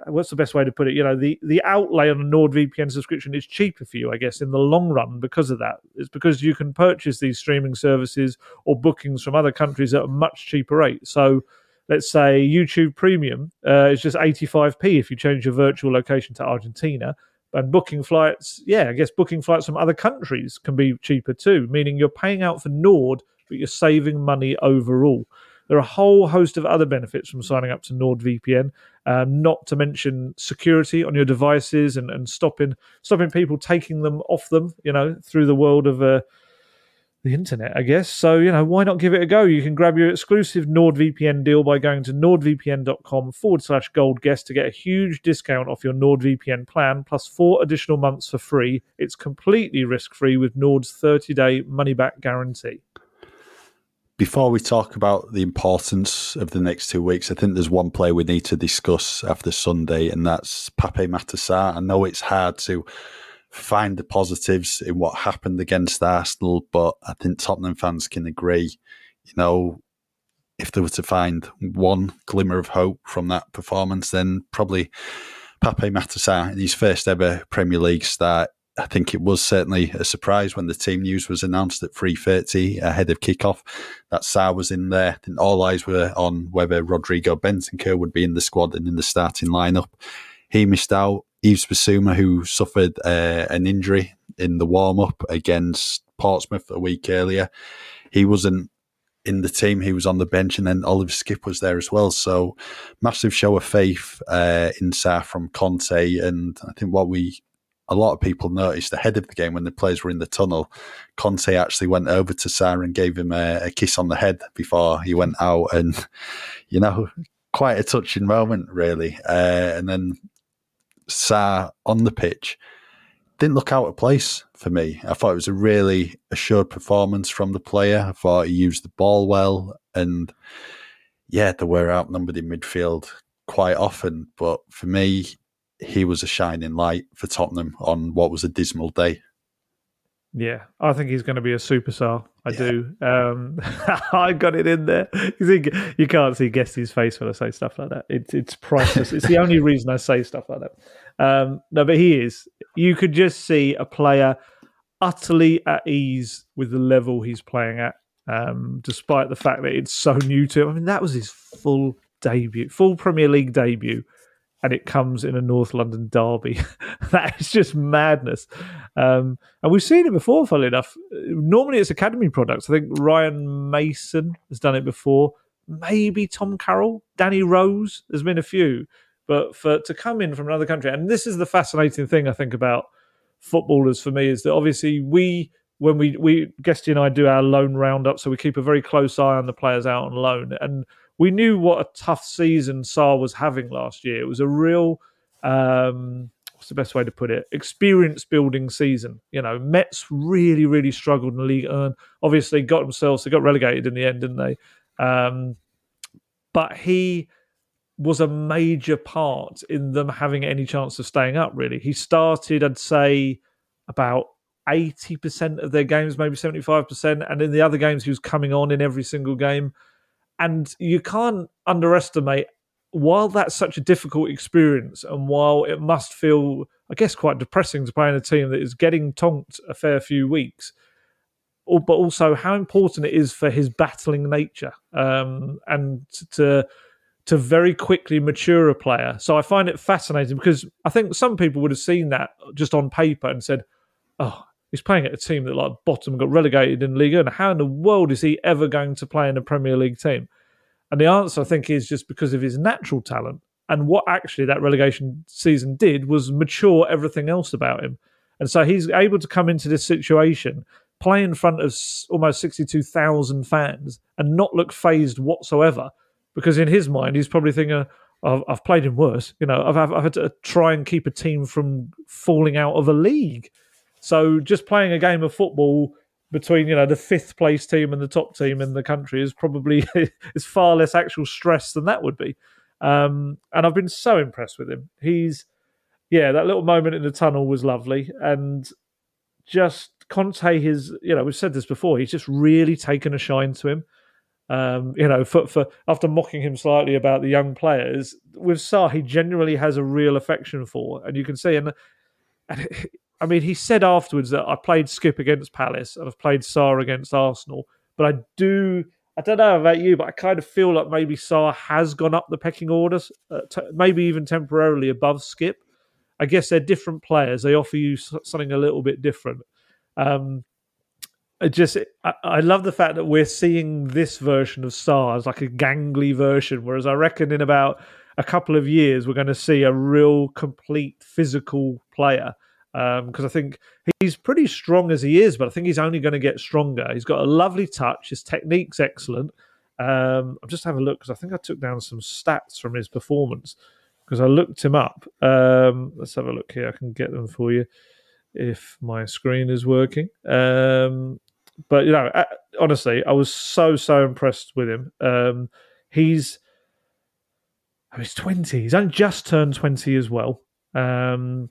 what's the best way to put it? You know, the, the outlay on a NordVPN subscription is cheaper for you, I guess, in the long run because of that. It's because you can purchase these streaming services or bookings from other countries at a much cheaper rate. So let's say YouTube Premium uh, is just eighty-five p if you change your virtual location to Argentina. And booking flights, yeah, I guess booking flights from other countries can be cheaper too, meaning you're paying out for Nord, but you're saving money overall. There are a whole host of other benefits from signing up to NordVPN, um, not to mention security on your devices and, and stopping stopping people taking them off them, you know, through the world of uh, the internet, I guess. So, you know, why not give it a go? You can grab your exclusive NordVPN deal by going to nordvpn.com forward slash gold guest to get a huge discount off your NordVPN plan, plus four additional months for free. It's completely risk-free with Nord's thirty-day money-back guarantee. Before we talk about the importance of the next two weeks, I think there's one player we need to discuss after Sunday, and that's Pape Matar Sarr. I know it's hard to find the positives in what happened against Arsenal, but I think Tottenham fans can agree, you know, if they were to find one glimmer of hope from that performance, then probably Pape Matar Sarr in his first ever Premier League start. I think it was certainly a surprise when the team news was announced at three thirty ahead of kickoff that Sarr was in there. I think all eyes were on whether Rodrigo Bentancur would be in the squad and in the starting lineup. He missed out. Yves Bissouma, who suffered uh, an injury in the warm-up against Portsmouth a week earlier, he wasn't in the team. He was on the bench, and then Oliver Skipp was there as well. So massive show of faith uh, in Sarr from Conte. And I think what we, a lot of people noticed ahead of the game when the players were in the tunnel, Conte actually went over to Sarr and gave him a, a kiss on the head before he went out. And, you know, quite a touching moment, really. Uh, and then Sarr on the pitch didn't look out of place for me. I thought it was a really assured performance from the player. I thought he used the ball well, and yeah, they were outnumbered in midfield quite often, but for me he was a shining light for Tottenham on what was a dismal day. Yeah, I think he's going to be a superstar. I yeah. do. Um, I got it in there. You, think, you can't see Guesty's face when I say stuff like that. It's it's priceless. It's the only reason I say stuff like that. Um, no, but he is. You could just see a player utterly at ease with the level he's playing at, um, despite the fact that it's so new to him. I mean, that was his full debut, full Premier League debut, and it comes in a North London derby. That is just madness. Um, and we've seen it before, funnily enough. Normally it's academy products. I think Ryan Mason has done it before. Maybe Tom Carroll, Danny Rose, there's been a few. But for to come in from another country, and this is the fascinating thing I think about footballers for me, is that obviously we, when we, we Guesty and I do our loan roundup, so we keep a very close eye on the players out on loan. And we knew what a tough season Sarr was having last year. It was a real, um, what's the best way to put it? Experience-building season. You know, Mets really, really struggled in the league. And obviously, got themselves, they got relegated in the end, didn't they? Um, but he was a major part in them having any chance of staying up, really. He started, I'd say, about eighty percent of their games, maybe seventy-five percent. And in the other games, he was coming on in every single game. And you can't underestimate, while that's such a difficult experience and while it must feel, I guess, quite depressing to play in a team that is getting tonked a fair few weeks, but also how important it is for his battling nature um, and to to very quickly mature a player. So I find it fascinating because I think some people would have seen that just on paper and said, oh, he's playing at a team that, like, bottom got relegated in Liga, and how in the world is he ever going to play in a Premier League team? And the answer, I think, is just because of his natural talent. And what actually that relegation season did was mature everything else about him. And so he's able to come into this situation, play in front of almost sixty-two thousand fans, and not look fazed whatsoever. Because in his mind, he's probably thinking, oh, I've played him worse. You know, I've, I've had to try and keep a team from falling out of a league. So just playing a game of football between, you know, the fifth place team and the top team in the country is probably is far less actual stress than that would be. Um, and I've been so impressed with him. He's, yeah, that little moment in the tunnel was lovely. And just Conte, his, you know, we've said this before, he's just really taken a shine to him. Um, you know, for, for after mocking him slightly about the young players, with Sarr, he genuinely has a real affection for, and you can see, and, and it, I mean, he said afterwards that I played Skipp against Palace and I've played Sarr against Arsenal, but I do, I don't know about you, but I kind of feel like maybe Sarr has gone up the pecking order, uh, t- maybe even temporarily above Skipp. I guess they're different players. They offer you something a little bit different. Um, I just, I, I love the fact that we're seeing this version of Sarr as like a gangly version, whereas I reckon in about a couple of years, we're going to see a real complete physical player. because um, I think he's pretty strong as he is, but I think he's only going to get stronger. He's got a lovely touch. His technique's excellent. Um, I'm just having a look because I think I took down some stats from his performance because I looked him up. Um, let's have a look here. I can get them for you if my screen is working. Um, but, you know, I, honestly, I was so, so impressed with him. Um, he's... Oh, he's twenty. He's only just turned twenty as well. Um,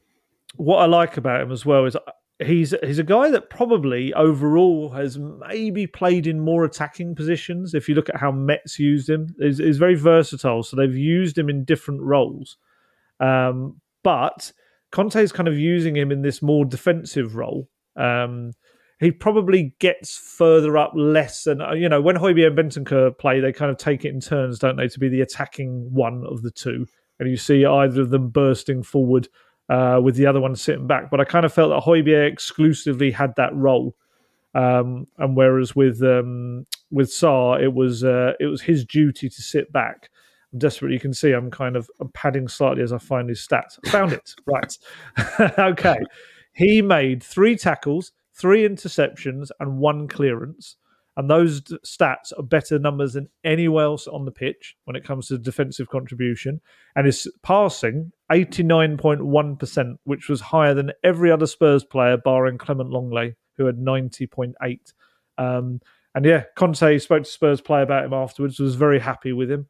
what I like about him as well is he's he's a guy that probably overall has maybe played in more attacking positions. If you look at how Mets used him, he's, he's very versatile. So they've used him in different roles. Um, but Conte's kind of using him in this more defensive role. Um, he probably gets further up less. And, you know, when Højbjerg and Bentancur play, they kind of take it in turns, don't they, to be the attacking one of the two. And you see either of them bursting forward uh, with the other one sitting back. But I kind of felt that Højbjerg exclusively had that role. Um, and whereas with um, with Sarr, it was uh, it was his duty to sit back. Desperately, you can see I'm kind of I'm padding slightly as I find his stats. I found it. Right. Okay. He made three tackles, three interceptions and one clearance. And those stats are better numbers than anywhere else on the pitch when it comes to defensive contribution. And his passing, eighty-nine point one percent, which was higher than every other Spurs player, barring Clement Longley, who had ninety point eight. Um, and yeah, Conte spoke to Spurs player about him afterwards, was very happy with him.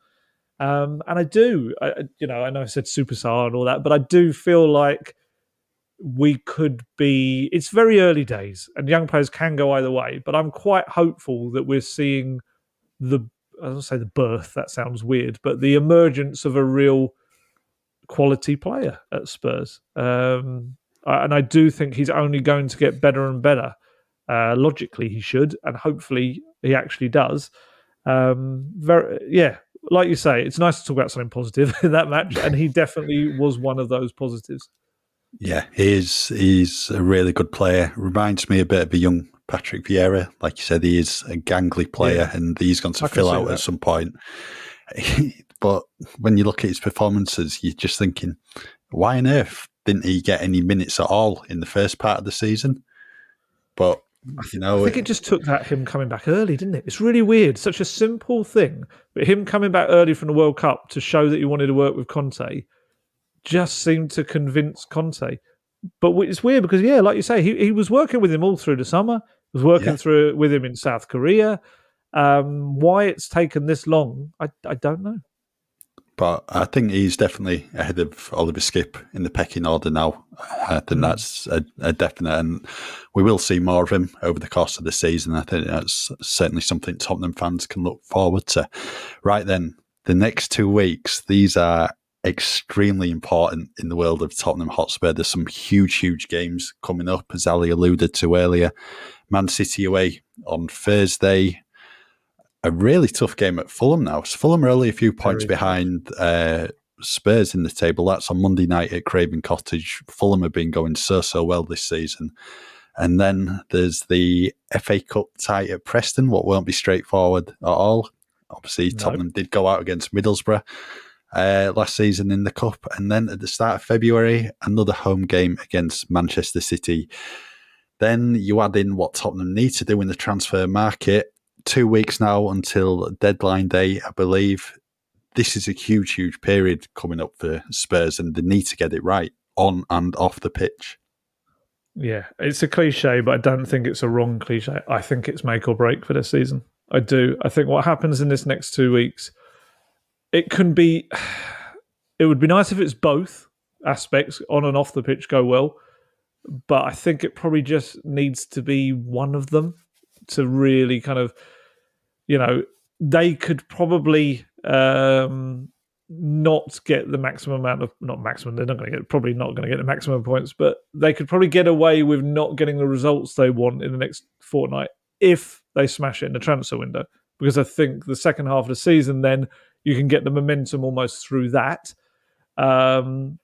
Um, and I do, I, you know, I know I said superstar and all that, but I do feel like we could be, it's very early days and young players can go either way, but I'm quite hopeful that we're seeing the, I don't say the birth, that sounds weird, but the emergence of a real quality player at Spurs. Um, and I do think he's only going to get better and better. Uh, logically, he should, and hopefully he actually does. Um, very, yeah, like you say, it's nice to talk about something positive in that match, and he definitely was one of those positives. Yeah, he's he's a really good player. Reminds me a bit of a young Patrick Vieira. Like you said, he is a gangly player, yeah, and he's going to I fill out that at some point. But when you look at his performances, you're just thinking, why on earth didn't he get any minutes at all in the first part of the season? But you know, I think it, it just took that him coming back early, didn't it? It's really weird. Such a simple thing, but him coming back early from the World Cup to show that he wanted to work with Conte just seemed to convince Conte. But it's weird because, yeah, like you say, he, he was working with him all through the summer, was working yeah. through with him in South Korea. Um, why it's taken this long, I, I don't know. But I think he's definitely ahead of Oliver Skipp in the pecking order now. I think that's a, a definite, and we will see more of him over the course of the season. I think that's certainly something Tottenham fans can look forward to. Right then, the next two weeks, these are extremely important in the world of Tottenham Hotspur. There's some huge, huge games coming up, as Ali alluded to earlier. Man City away on Thursday. A really tough game at Fulham now. So Fulham are only a few points Very behind uh, Spurs in the table. That's on Monday night at Craven Cottage. Fulham have been going so, so well this season. And then there's the F A Cup tie at Preston, what won't be straightforward at all. Obviously, Tottenham no. did go out against Middlesbrough Uh, last season in the Cup, and then at the start of February, another home game against Manchester City. Then you add in what Tottenham need to do in the transfer market. Two weeks now until deadline day, I believe. This is a huge, huge period coming up for Spurs, and they need to get it right on and off the pitch. Yeah, it's a cliche, but I don't think it's a wrong cliche. I think it's make or break for this season. I do. I think what happens in this next two weeks, it can be, it would be nice if it's both aspects on and off the pitch go well, but I think it probably just needs to be one of them to really kind of, you know, they could probably um, not get the maximum amount of, not maximum, they're not going to get, probably not going to get the maximum points, but they could probably get away with not getting the results they want in the next fortnight if they smash it in the transfer window. Because I think the second half of the season then, you can get the momentum almost through that. Um,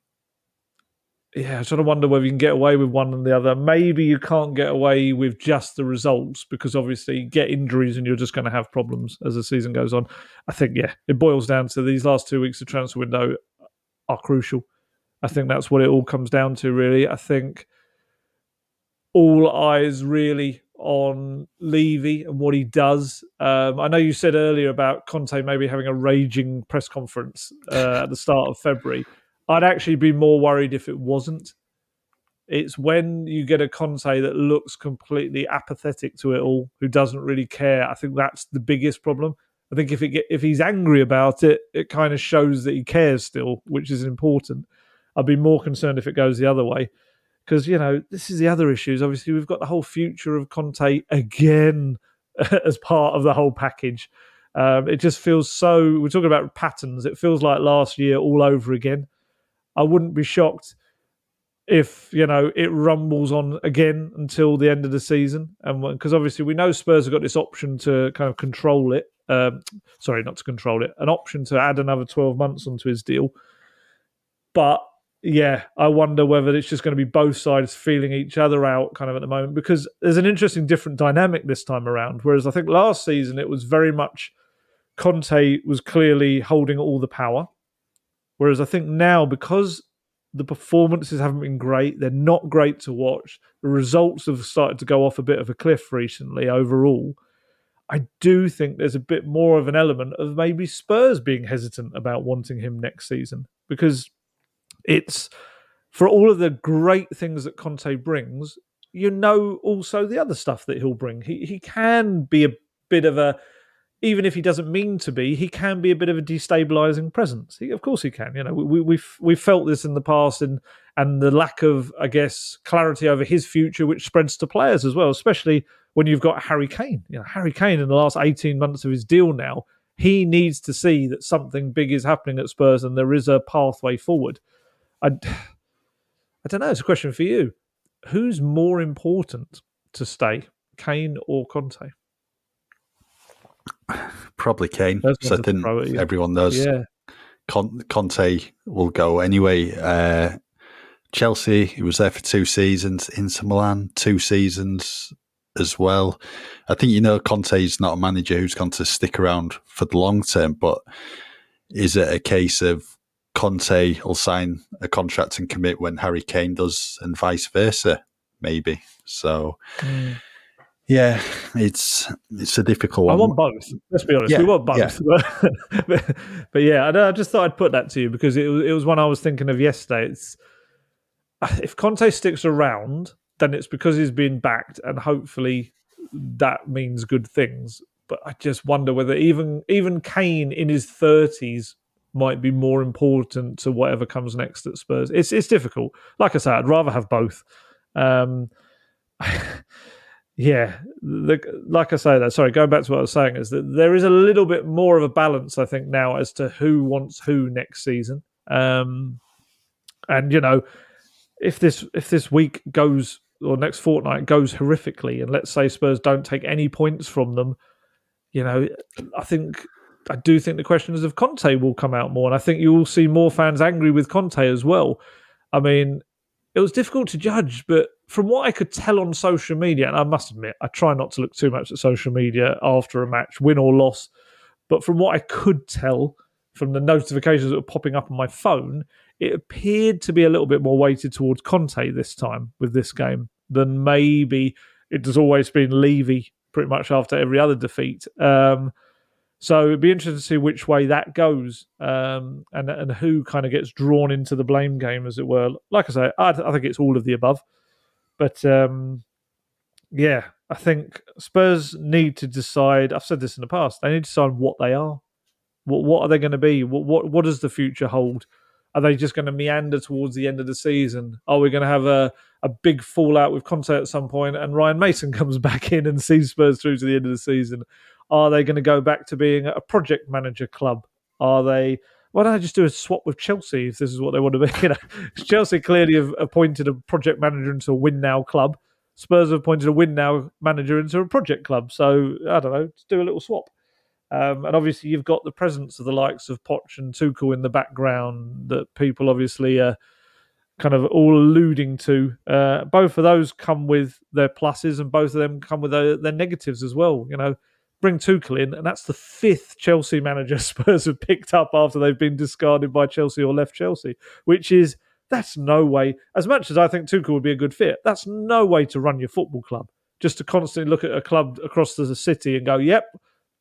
yeah, I sort of wonder whether you can get away with one and the other. Maybe you can't get away with just the results because obviously you get injuries and you're just going to have problems as the season goes on. I think, yeah, it boils down to these last two weeks of transfer window are crucial. I think that's what it all comes down to, really. I think all eyes really on Levy and what he does. Um, I know you said earlier about Conte maybe having a raging press conference uh, at the start of February. I'd actually be more worried if it wasn't. It's when you get a Conte that looks completely apathetic to it all, who doesn't really care. I think that's the biggest problem. I think if it get, if he's angry about it, it kind of shows that he cares still, which is important. I'd be more concerned if it goes the other way. Because, you know, this is the other issues. Obviously, we've got the whole future of Conte again as part of the whole package. Um, it just feels so... We're talking about patterns. It feels like last year all over again. I wouldn't be shocked if, you know, it rumbles on again until the end of the season. And because obviously we know Spurs have got this option to kind of control it. Um, sorry, not to control it. An option to add another twelve months onto his deal. But... yeah, I wonder whether it's just going to be both sides feeling each other out kind of at the moment, because there's an interesting different dynamic this time around, whereas I think last season it was very much Conte was clearly holding all the power, whereas I think now, because the performances haven't been great, they're not great to watch, the results have started to go off a bit of a cliff recently overall, I do think there's a bit more of an element of maybe Spurs being hesitant about wanting him next season, because... it's for all of the great things that Conte brings, you know, also the other stuff that he'll bring. He he can be a bit of a, even if he doesn't mean to be, he can be a bit of a destabilising presence. He, of course he can. You know, we, we've we've felt this in the past, and and the lack of, I guess, clarity over his future, which spreads to players as well, especially when you've got Harry Kane. You know, Harry Kane in the last eighteen months of his deal now, he needs to see that something big is happening at Spurs and there is a pathway forward. I, I don't know. It's a question for you. Who's more important to stay, Kane or Conte? Probably Kane. So I think priority. Everyone knows yeah. Con- Conte will go anyway. Uh, Chelsea, he was there for two seasons. Inter Milan, two seasons as well. I think, you know, Conte's not a manager who's going to stick around for the long term, but is it a case of Conte will sign a contract and commit when Harry Kane does, and vice versa, maybe. So, mm. yeah, it's it's a difficult one. I want both. Let's be honest, yeah, we want both. Yeah. but, but yeah, I, I just thought I'd put that to you because it, it was one I was thinking of yesterday. It's, if Conte sticks around, then it's because he's been backed, and hopefully that means good things. But I just wonder whether even even Kane in his thirties might be more important to whatever comes next at Spurs. It's it's difficult. Like I said, I'd rather have both. Um, yeah, the, like I say that. Sorry, going back to what I was saying is that there is a little bit more of a balance, I think, now as to who wants who next season. Um, and you know, if this if this week goes or next fortnight goes horrifically, and let's say Spurs don't take any points from them, you know, I think. I do think the question is if Conte will come out more, and I think you will see more fans angry with Conte as well. I mean, it was difficult to judge, but from what I could tell on social media, and I must admit, I try not to look too much at social media after a match, win or loss, but from what I could tell from the notifications that were popping up on my phone, it appeared to be a little bit more weighted towards Conte this time with this game than maybe it has always been Levy pretty much after every other defeat. Um, So it'd be interesting to see which way that goes, um, and and who kind of gets drawn into the blame game, as it were. Like I say, I, th- I think it's all of the above. But um, yeah, I think Spurs need to decide. I've said this in the past. They need to decide what they are. What what are they going to be? What, what what does the future hold? Are they just going to meander towards the end of the season? Are we going to have a, a big fallout with Conte at some point, and Ryan Mason comes back in and sees Spurs through to the end of the season? Are they going to go back to being a project manager club? Are they? Why don't I just do a swap with Chelsea if this is what they want to be? You know, Chelsea clearly have appointed a project manager into a win now club. Spurs have appointed a win now manager into a project club. So I don't know, just do a little swap. Um, and obviously, you've got the presence of the likes of Poch and Tuchel in the background that people obviously are kind of all alluding to. Uh, both of those come with their pluses, and both of them come with their, their negatives as well. You know. Bring Tuchel in, and that's the fifth Chelsea manager Spurs have picked up after they've been discarded by Chelsea or left Chelsea, which is That's no way, as much as I think Tuchel would be a good fit, that's no way to run your football club, just to constantly look at a club across the city and go, yep,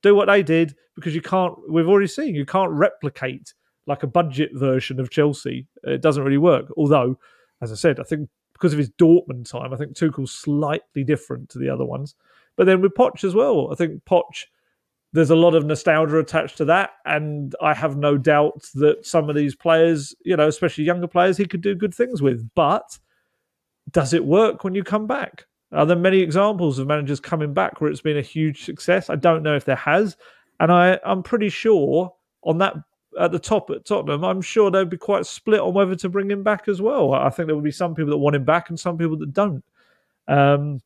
do what they did, because you can't, we've already seen, you can't replicate like a budget version of Chelsea. It doesn't really work. Although, as I said, I think because of his Dortmund time, I think Tuchel's slightly different to the other ones. But then with Poch as well, I think Poch, there's a lot of nostalgia attached to that. And I have no doubt that some of these players, you know, especially younger players, he could do good things with. But does it work when you come back? Are there many examples of managers coming back where it's been a huge success? I don't know if there has. And I, I'm pretty sure on that, at the top at Tottenham, I'm sure they'd be quite split on whether to bring him back as well. I think there would be some people that want him back and some people that don't. Um,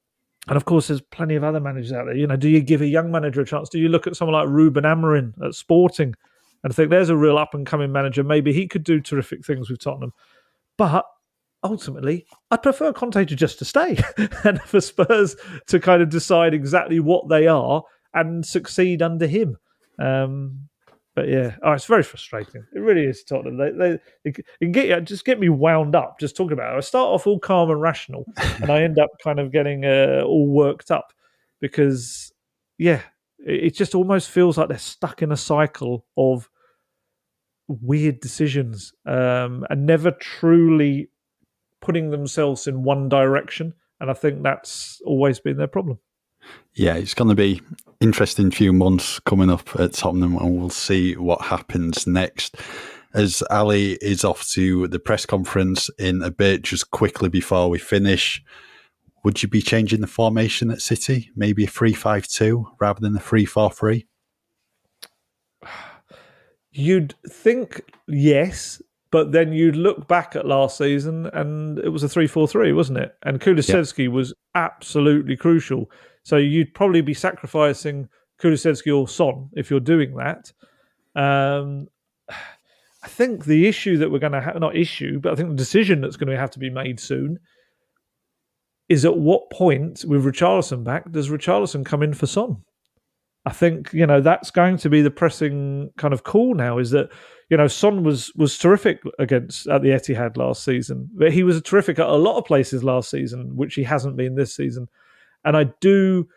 and of course, there's plenty of other managers out there. You know, do you give a young manager a chance? Do you look at someone like Ruben Amorim at Sporting and think there's a real up-and-coming manager? Maybe he could do terrific things with Tottenham. But ultimately, I'd prefer Conte to just to stay and for Spurs to kind of decide exactly what they are and succeed under him. Um, But yeah, oh, it's very frustrating. It really is, Tottenham. They, they, it, it get you, just get me wound up just talking about it. I start off all calm and rational, and I end up kind of getting uh, all worked up because, yeah, it, it just almost feels like they're stuck in a cycle of weird decisions um, and never truly putting themselves in one direction. And I think that's always been their problem. Yeah, it's going to be interesting few months coming up at Tottenham, and we'll see what happens next. As Ali is off to the press conference in a bit, just quickly before we finish, would you be changing the formation at City? Maybe a three five two rather than a three four three? You'd think yes, but then you'd look back at last season and it was a three four three, wasn't it? And Kulusevski yeah. was absolutely crucial. So you'd probably be sacrificing Kulusevski or Son if you're doing that. Um, I think the issue that we're going to have, not issue, but I think the decision that's going to have to be made soon is at what point with Richarlison back, does Richarlison come in for Son? I think, you know, that's going to be the pressing kind of call now is that, you know, Son was was terrific against at the Etihad last season. But he was terrific at a lot of places last season, which he hasn't been this season. And I do,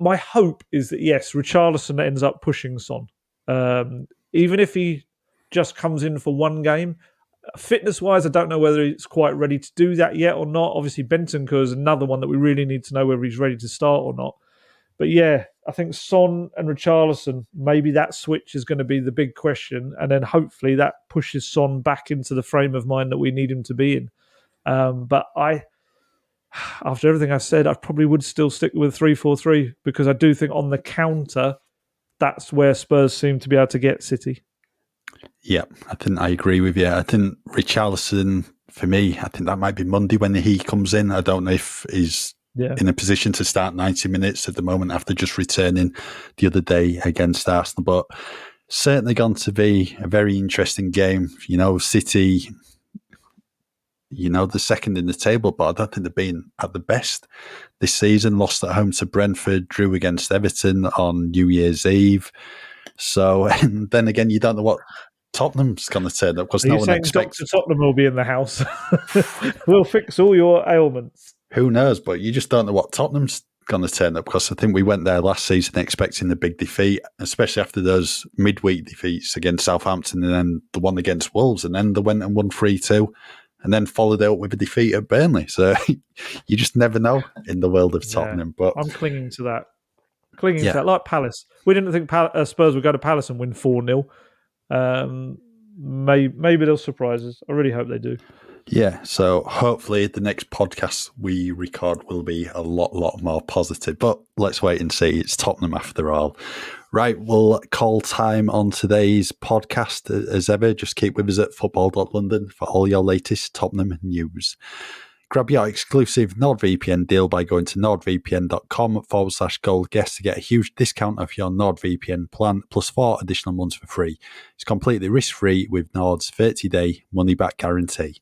my hope is that, yes, Richarlison ends up pushing Son. Um, even if he just comes in for one game, fitness-wise, I don't know whether he's quite ready to do that yet or not. Obviously, Bentancur is another one that we really need to know whether he's ready to start or not. But yeah, I think Son and Richarlison, maybe that switch is going to be the big question. And then hopefully that pushes Son back into the frame of mind that we need him to be in. Um, but I... After everything I said, I probably would still stick with three four three because I do think on the counter, that's where Spurs seem to be able to get City. Yeah, I think I agree with you. I think Richarlison, for me, I think that might be Monday when he comes in. I don't know if he's yeah. in a position to start ninety minutes at the moment after just returning the other day against Arsenal. But certainly going to be a very interesting game. You know, City... You know, they're second in the table, but I don't think they've been at the best this season. Lost at home to Brentford, drew against Everton on New Year's Eve. So, and then again, you don't know what Tottenham's going to turn up because no one expects. Doctor Tottenham will be in the house. We'll fix all your ailments. Who knows? But you just don't know what Tottenham's going to turn up because I think we went there last season expecting the big defeat, especially after those midweek defeats against Southampton and then the one against Wolves, and then they went and won three two. And then followed out with a defeat at Burnley. So you just never know in the world of Tottenham. Yeah, but I'm clinging to that. Clinging yeah. to that. Like Palace. We didn't think Pal- uh, Spurs would go to Palace and win four nil. Um, may- maybe they'll surprise us. I really hope they do. Yeah. So hopefully the next podcast we record will be a lot, lot more positive. But let's wait and see. It's Tottenham after all. Right, we'll call time on today's podcast as ever. Just keep with us at football dot london for all your latest Tottenham news. Grab your exclusive NordVPN deal by going to nordvpn.com forward slash gold guest to get a huge discount off your NordVPN plan, plus four additional months for free. It's completely risk-free with Nord's thirty-day money-back guarantee.